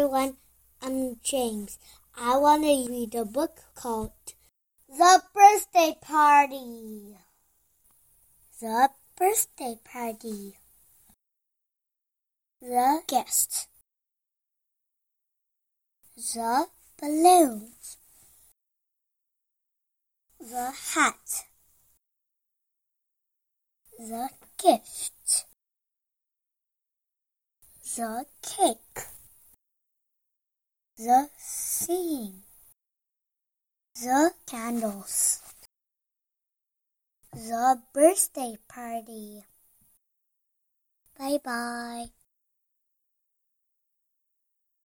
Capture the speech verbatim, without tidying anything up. everyone, I'm James. I want to read a book called The Birthday Party. The Birthday Party. The guests. The balloons. The hat. The gift. The cake. The singing. The candles. The birthday party. Bye bye.